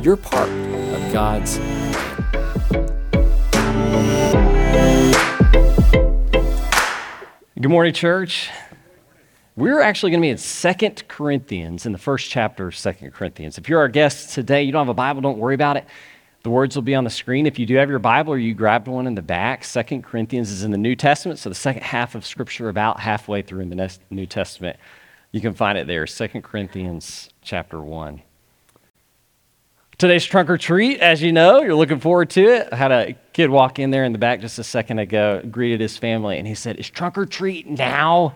you're part of God's plan. Good morning, church. We're actually going to be in 2 Corinthians, in the first chapter of 2 Corinthians. If you're our guest today, you don't have a Bible, don't worry about it. The words will be on the screen. If you do have your Bible or you grabbed one in the back, 2 Corinthians is in the New Testament, so the second half of Scripture, about halfway through in the New Testament. You can find it there, 2 Corinthians chapter 1. Today's Trunk or Treat, as you know, you're looking forward to it. I had a kid walk in there in the back just a second ago, greeted his family, and he said, "Is Trunk or Treat now?"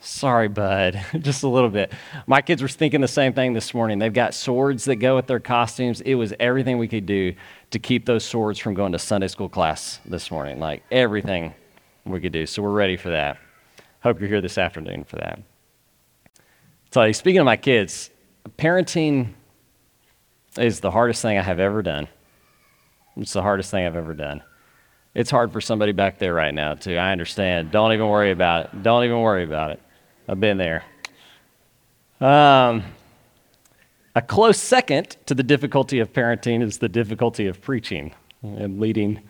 Sorry, bud, just a little bit. My kids were thinking the same thing this morning. They've got swords that go with their costumes. It was everything we could do to keep those swords from going to Sunday school class this morning, like everything we could do. So we're ready for that. Hope you're here this afternoon for that. So speaking of my kids, parenting is the hardest thing I have ever done. It's the hardest thing I've ever done. It's hard for somebody back there right now, too. I understand. Don't even worry about it. Don't even worry about it. I've been there. A close second to the difficulty of parenting is the difficulty of preaching and leading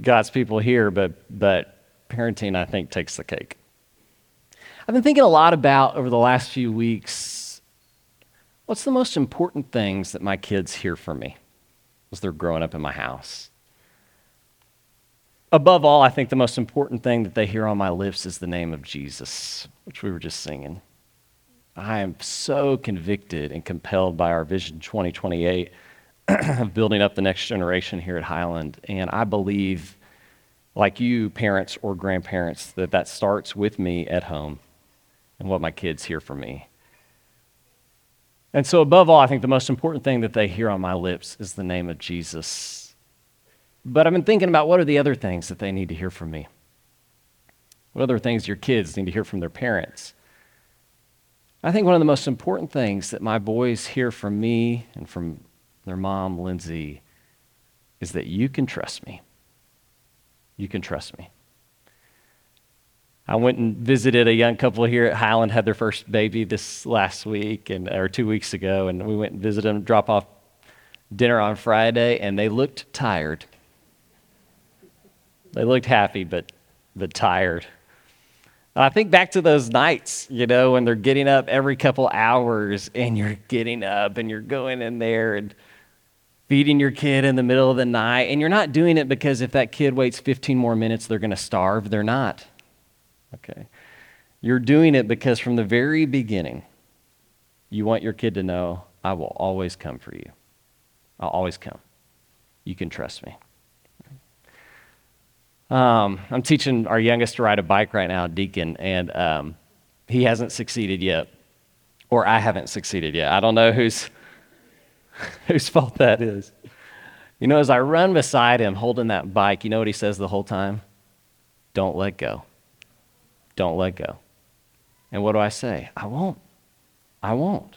God's people here, but parenting, I think, takes the cake. I've been thinking a lot about, over the last few weeks, what's the most important things that my kids hear from me as they're growing up in my house? Above all, I think the most important thing that they hear on my lips is the name of Jesus, which we were just singing. I am so convicted and compelled by our Vision 2028 of building up the next generation here at Highland. And I believe, like you parents or grandparents, that starts with me at home and what my kids hear from me. And so above all, I think the most important thing that they hear on my lips is the name of Jesus. But I've been thinking about what are the other things that they need to hear from me? What other things your kids need to hear from their parents? I think one of the most important things that my boys hear from me and from their mom, Lindsay, is that you can trust me. You can trust me. I went and visited a young couple here at Highland, had their first baby this last week or 2 weeks ago, and we went and visited them, drop off dinner on Friday, and they looked tired. They looked happy, but tired. And I think back to those nights, when they're getting up every couple hours, and you're getting up, and you're going in there, and feeding your kid in the middle of the night, and you're not doing it because if that kid waits 15 more minutes, they're going to starve. They're not. Okay, you're doing it because from the very beginning, you want your kid to know, I will always come for you. I'll always come. You can trust me. I'm teaching our youngest to ride a bike right now, Deacon, and he hasn't succeeded yet, or I haven't succeeded yet. I don't know whose fault that is. As I run beside him holding that bike, you know what he says the whole time? Don't let go. Don't let go. And what do I say? I won't. I won't.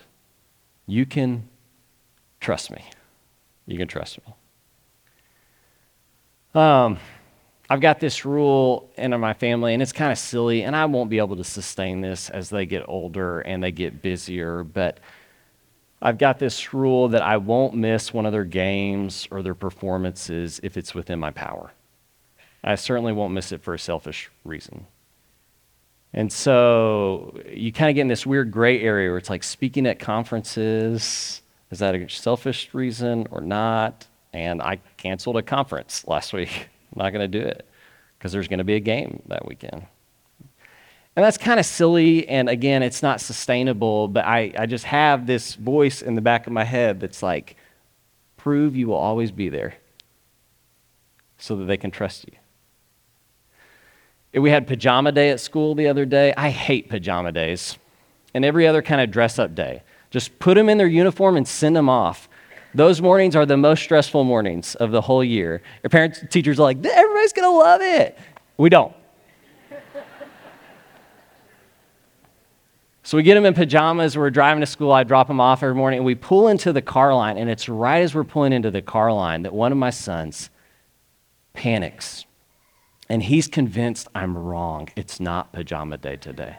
You can trust me. You can trust me. I've got this rule in my family, and it's kind of silly, and I won't be able to sustain this as they get older and they get busier, but I've got this rule that I won't miss one of their games or their performances if it's within my power. I certainly won't miss it for a selfish reason. And so you kind of get in this weird gray area where it's like speaking at conferences, is that a selfish reason or not? And I canceled a conference last week. I'm not going to do it because there's going to be a game that weekend. And that's kind of silly, and again, it's not sustainable, but I just have this voice in the back of my head that's like, prove you will always be there so that they can trust you. We had pajama day at school the other day. I hate pajama days and every other kind of dress-up day. Just put them in their uniform and send them off. Those mornings are the most stressful mornings of the whole year. Your parents, teachers are like, everybody's going to love it. We don't. So we get them in pajamas. We're driving to school. I drop them off every morning. And we pull into the car line. And it's right as we're pulling into the car line that one of my sons panics. And he's convinced I'm wrong. It's not pajama day today.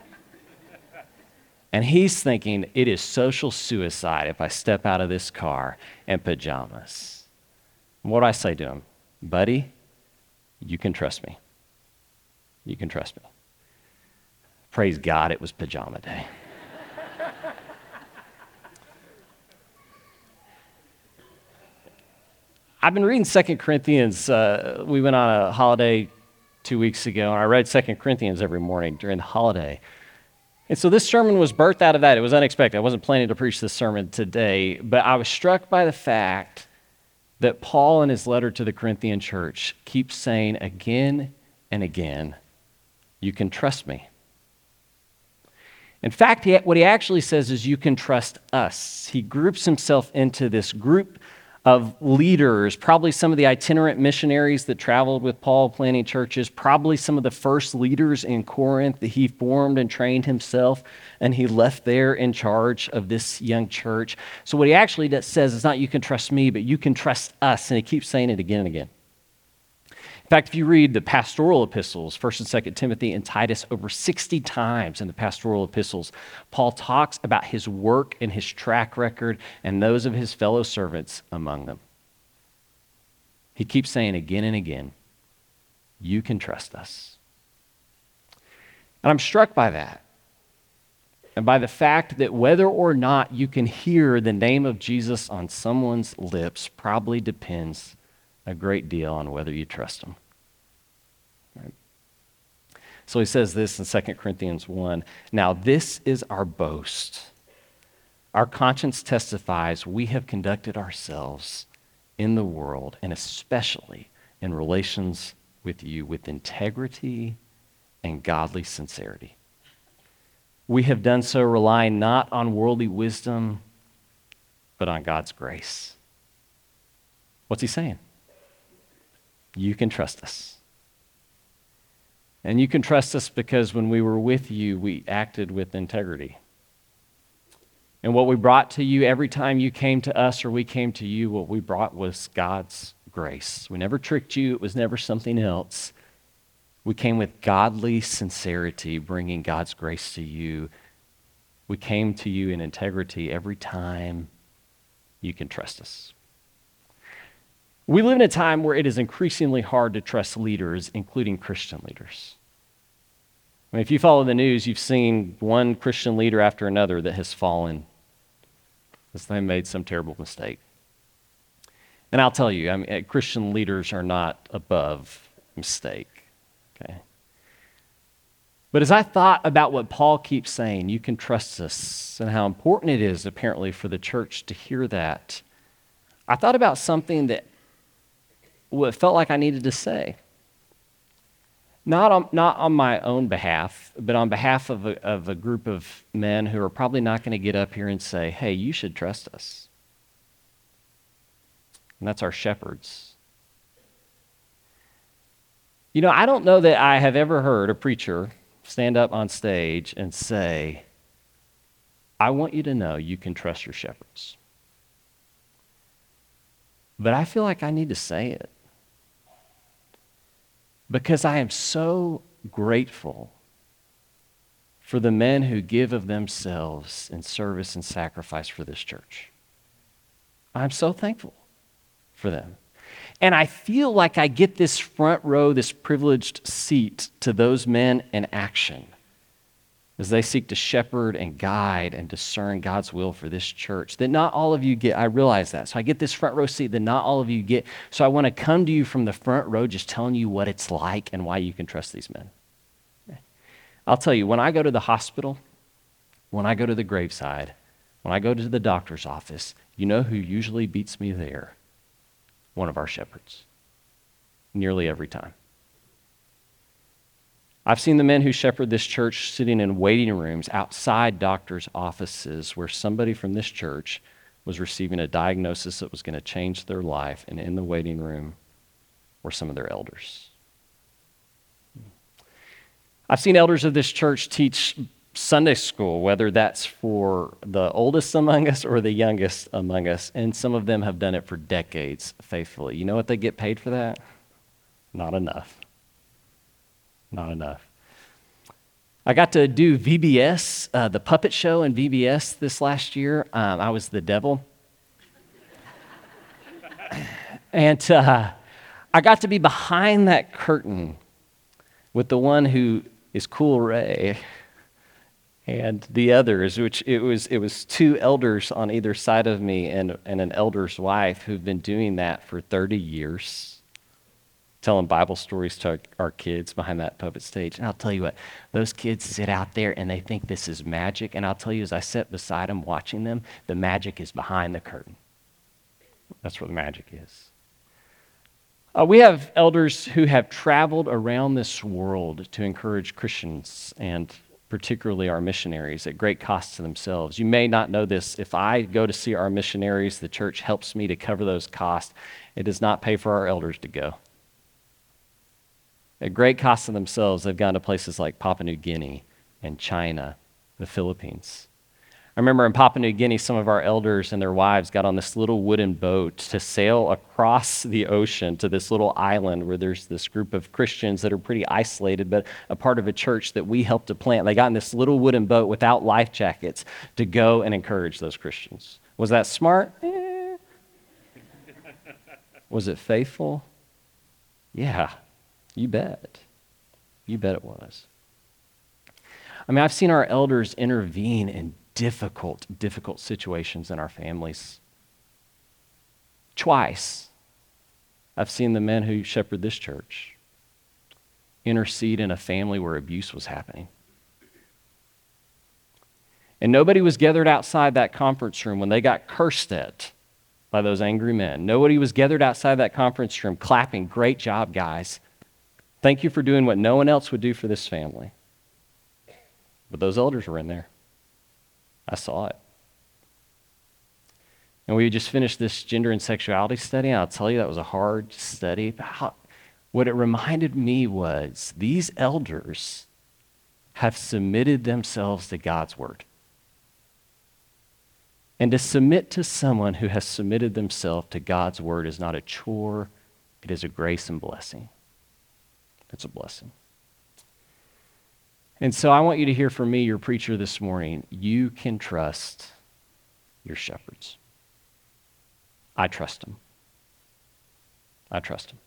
And he's thinking, it is social suicide if I step out of this car in pajamas. And what do I say to him? Buddy, you can trust me. You can trust me. Praise God, it was pajama day. I've been reading 2 Corinthians. We went on a holiday 2 weeks ago, and I read 2 Corinthians every morning during the holiday. And so this sermon was birthed out of that. It was unexpected. I wasn't planning to preach this sermon today, but I was struck by the fact that Paul in his letter to the Corinthian church keeps saying again and again, you can trust me. In fact, what he actually says is you can trust us. He groups himself into this group of leaders, probably some of the itinerant missionaries that traveled with Paul planting churches, probably some of the first leaders in Corinth that he formed and trained himself, and he left there in charge of this young church. So what he actually says is not you can trust me, but you can trust us, and he keeps saying it again and again. In fact, if you read the pastoral epistles, 1 and 2 Timothy and Titus, over 60 times in the pastoral epistles, Paul talks about his work and his track record and those of his fellow servants among them. He keeps saying again and again, you can trust us. And I'm struck by that and by the fact that whether or not you can hear the name of Jesus on someone's lips probably depends a great deal on whether you trust him. Right? So he says this in 2 Corinthians 1, now this is our boast. Our conscience testifies we have conducted ourselves in the world and especially in relations with you with integrity and godly sincerity. We have done so relying not on worldly wisdom, but on God's grace. What's he saying? You can trust us. And you can trust us because when we were with you, we acted with integrity. And what we brought to you every time you came to us or we came to you, what we brought was God's grace. We never tricked you. It was never something else. We came with godly sincerity, bringing God's grace to you. We came to you in integrity every time. You can trust us. We live in a time where it is increasingly hard to trust leaders, including Christian leaders. I mean, if you follow the news, you've seen one Christian leader after another that has fallen because they made some terrible mistake. And I'll tell you, I mean, Christian leaders are not above mistake. Okay. But as I thought about what Paul keeps saying, you can trust us, and how important it is apparently for the church to hear that, I thought about something that what felt like I needed to say. Not on my own behalf, but on behalf of a group of men who are probably not going to get up here and say, hey, you should trust us. And that's our shepherds. You know, I don't know that I have ever heard a preacher stand up on stage and say, I want you to know you can trust your shepherds. But I feel like I need to say it. Because I am so grateful for the men who give of themselves in service and sacrifice for this church. I'm so thankful for them. And I feel like I get this front row, this privileged seat to those men in action as they seek to shepherd and guide and discern God's will for this church, that not all of you get. I realize that. So I get this front row seat that not all of you get. So I want to come to you from the front row just telling you what it's like and why you can trust these men. I'll tell you, when I go to the hospital, when I go to the graveside, when I go to the doctor's office, you know who usually beats me there? One of our shepherds. Nearly every time. I've seen the men who shepherd this church sitting in waiting rooms outside doctors' offices where somebody from this church was receiving a diagnosis that was going to change their life, and in the waiting room were some of their elders. I've seen elders of this church teach Sunday school, whether that's for the oldest among us or the youngest among us, and some of them have done it for decades faithfully. You know what they get paid for that? Not enough. Not enough. I got to do VBS, the puppet show in VBS this last year. I was the devil. And I got to be behind that curtain with the one who is Cool Ray and the others, which it was two elders on either side of me and an elder's wife who've been doing that for 30 years, telling Bible stories to our kids behind that puppet stage. And I'll tell you what, those kids sit out there and they think this is magic. And I'll tell you, as I sit beside them watching them, the magic is behind the curtain. That's where the magic is. We have elders who have traveled around this world to encourage Christians and particularly our missionaries, at great cost to themselves. You may not know this. If I go to see our missionaries, the church helps me to cover those costs. It does not pay for our elders to go. At great cost to themselves, they've gone to places like Papua New Guinea and China, the Philippines. I remember in Papua New Guinea, some of our elders and their wives got on this little wooden boat to sail across the ocean to this little island where there's this group of Christians that are pretty isolated, but a part of a church that we helped to plant. They got in this little wooden boat without life jackets to go and encourage those Christians. Was that smart? Was it faithful? Yeah, you bet. You bet it was. I mean, I've seen our elders intervene in difficult situations in our families. Twice, I've seen the men who shepherd this church intercede in a family where abuse was happening. And nobody was gathered outside that conference room when they got cursed at by those angry men. Nobody was gathered outside that conference room clapping, "Great job, guys. Thank you for doing what no one else would do for this family." But those elders were in there. I saw it. And we just finished this gender and sexuality study, and I'll tell you that was a hard study. But what it reminded me was these elders have submitted themselves to God's word. And to submit to someone who has submitted themselves to God's word is not a chore, it is a grace and blessing. It's a blessing. And so I want you to hear from me, your preacher this morning. You can trust your shepherds. I trust them. I trust them.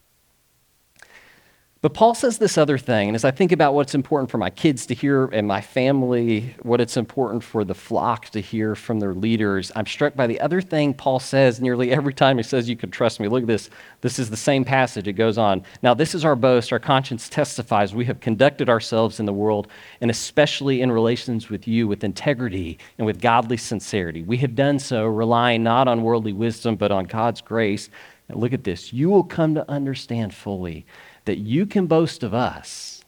But Paul says this other thing, and as I think about what's important for my kids to hear and my family, what it's important for the flock to hear from their leaders, I'm struck by the other thing Paul says nearly every time he says, "You can trust me." Look at this. This is the same passage. It goes on. "Now this is our boast. Our conscience testifies we have conducted ourselves in the world, and especially in relations with you, with integrity and with godly sincerity. We have done so, relying not on worldly wisdom, but on God's grace." And look at this. "You will come to understand fully that you can boast of us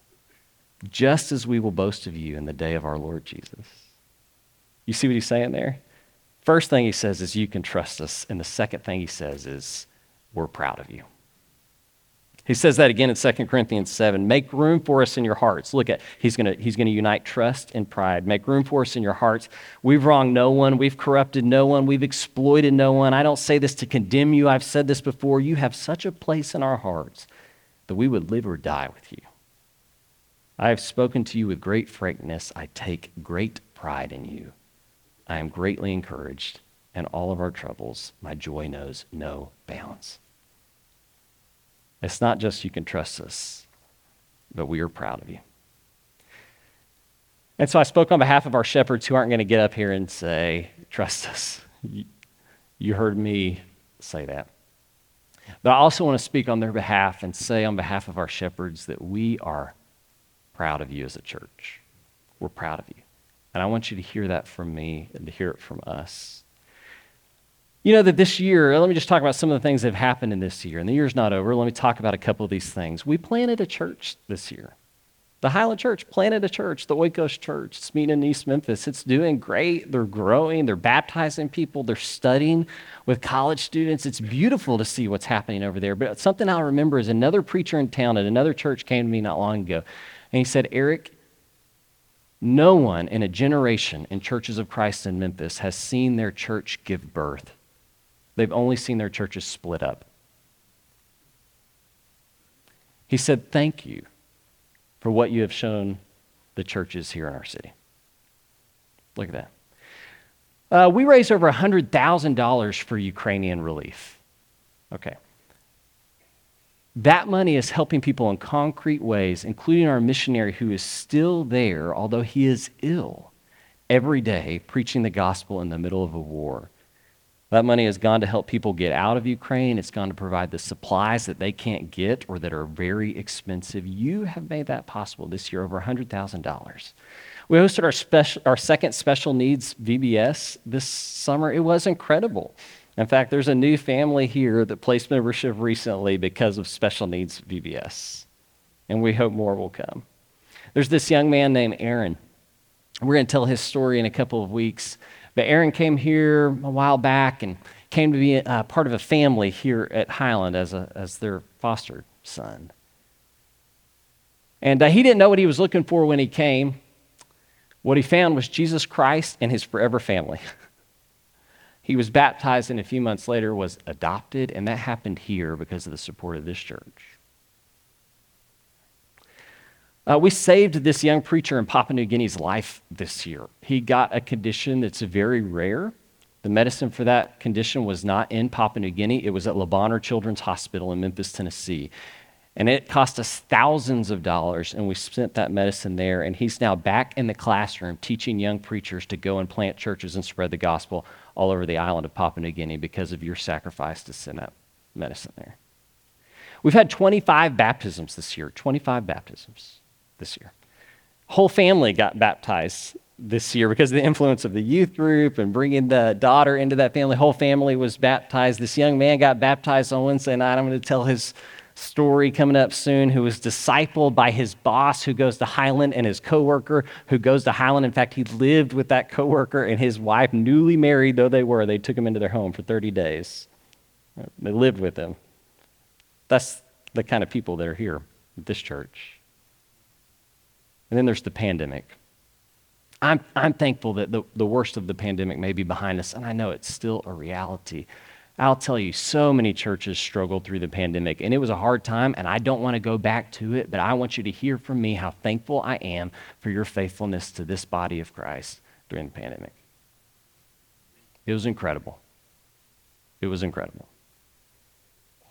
just as we will boast of you in the day of our Lord Jesus." You see what he's saying there? First thing he says is, you can trust us. And the second thing he says is, we're proud of you. He says that again in 2 Corinthians 7. "Make room for us in your hearts." Look at, he's going to unite trust and pride. "Make room for us in your hearts. We've wronged no one. We've corrupted no one. We've exploited no one. I don't say this to condemn you. I've said this before. You have such a place in our hearts that we would live or die with you. I have spoken to you with great frankness. I take great pride in you. I am greatly encouraged in all of our troubles. My joy knows no bounds." It's not just you can trust us, but we are proud of you. And so I spoke on behalf of our shepherds who aren't going to get up here and say, "Trust us." You heard me say that. But I also want to speak on their behalf and say on behalf of our shepherds that we are proud of you as a church. We're proud of you. And I want you to hear that from me and to hear it from us. You know that this year, let me just talk about some of the things that have happened in this year. And the year's not over. Let me talk about a couple of these things. We planted a church this year. The Highland Church planted a church, the Oikos Church. It's meeting in East Memphis. It's doing great. They're growing. They're baptizing people. They're studying with college students. It's beautiful to see what's happening over there. But something I remember is another preacher in town at another church came to me not long ago, and he said, Eric, no one in a generation in Churches of Christ in Memphis has seen their church give birth. They've only seen their churches split up. He said, thank you for what you have shown the churches here in our city. Look at that. We raised over $100,000 for Ukrainian relief. Okay. That money is helping people in concrete ways, including our missionary who is still there, although he is ill, every day preaching the gospel in the middle of a war. That money has gone to help people get out of Ukraine. It's gone to provide the supplies that they can't get or that are very expensive. You have made that possible this year, over $100,000. We hosted our second special needs VBS this summer. It was incredible. In fact, there's a new family here that placed membership recently because of special needs VBS, and we hope more will come. There's this young man named Aaron. We're going to tell his story in a couple of weeks. But Aaron came here a while back and came to be part of a family here at Highland as their foster son. And he didn't know what he was looking for when he came. What he found was Jesus Christ and his forever family. He was baptized and a few months later was adopted, and that happened here because of the support of this church. We saved this young preacher in Papua New Guinea's life this year. He got a condition that's very rare. The medicine for that condition was not in Papua New Guinea. It was at Le Bonheur Children's Hospital in Memphis, Tennessee. And it cost us thousands of dollars, and we spent that medicine there. And he's now back in the classroom teaching young preachers to go and plant churches and spread the gospel all over the island of Papua New Guinea because of your sacrifice to send that medicine there. We've had 25 baptisms this year, 25 baptisms. This year. Whole family got baptized this year because of the influence of the youth group and bringing the daughter into that family. Whole family was baptized. This young man got baptized on Wednesday night. I'm going to tell his story coming up soon, who was discipled by his boss who goes to Highland and his coworker who goes to Highland. In fact, he lived with that coworker and his wife, newly married though they were. They took him into their home for 30 days. They lived with him. That's the kind of people that are here at this church. And then there's the pandemic. I'm thankful that the worst of the pandemic may be behind us, and I know it's still a reality. I'll tell you, so many churches struggled through the pandemic, and it was a hard time, and I don't want to go back to it, but I want you to hear from me how thankful I am for your faithfulness to this body of Christ during the pandemic. It was incredible. It was incredible.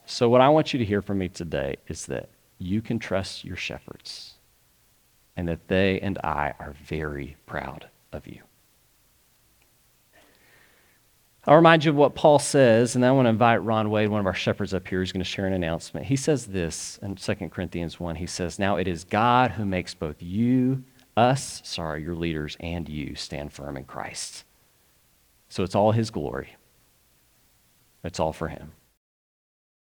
So what I want you to hear from me today is that you can trust your shepherds, and that they and I are very proud of you. I'll remind you of what Paul says, and I want to invite Ron Wade, one of our shepherds up here, who's going to share an announcement. He says this in 2 Corinthians 1. He says, now it is God who makes both your leaders, and you stand firm in Christ. So it's all his glory. It's all for him.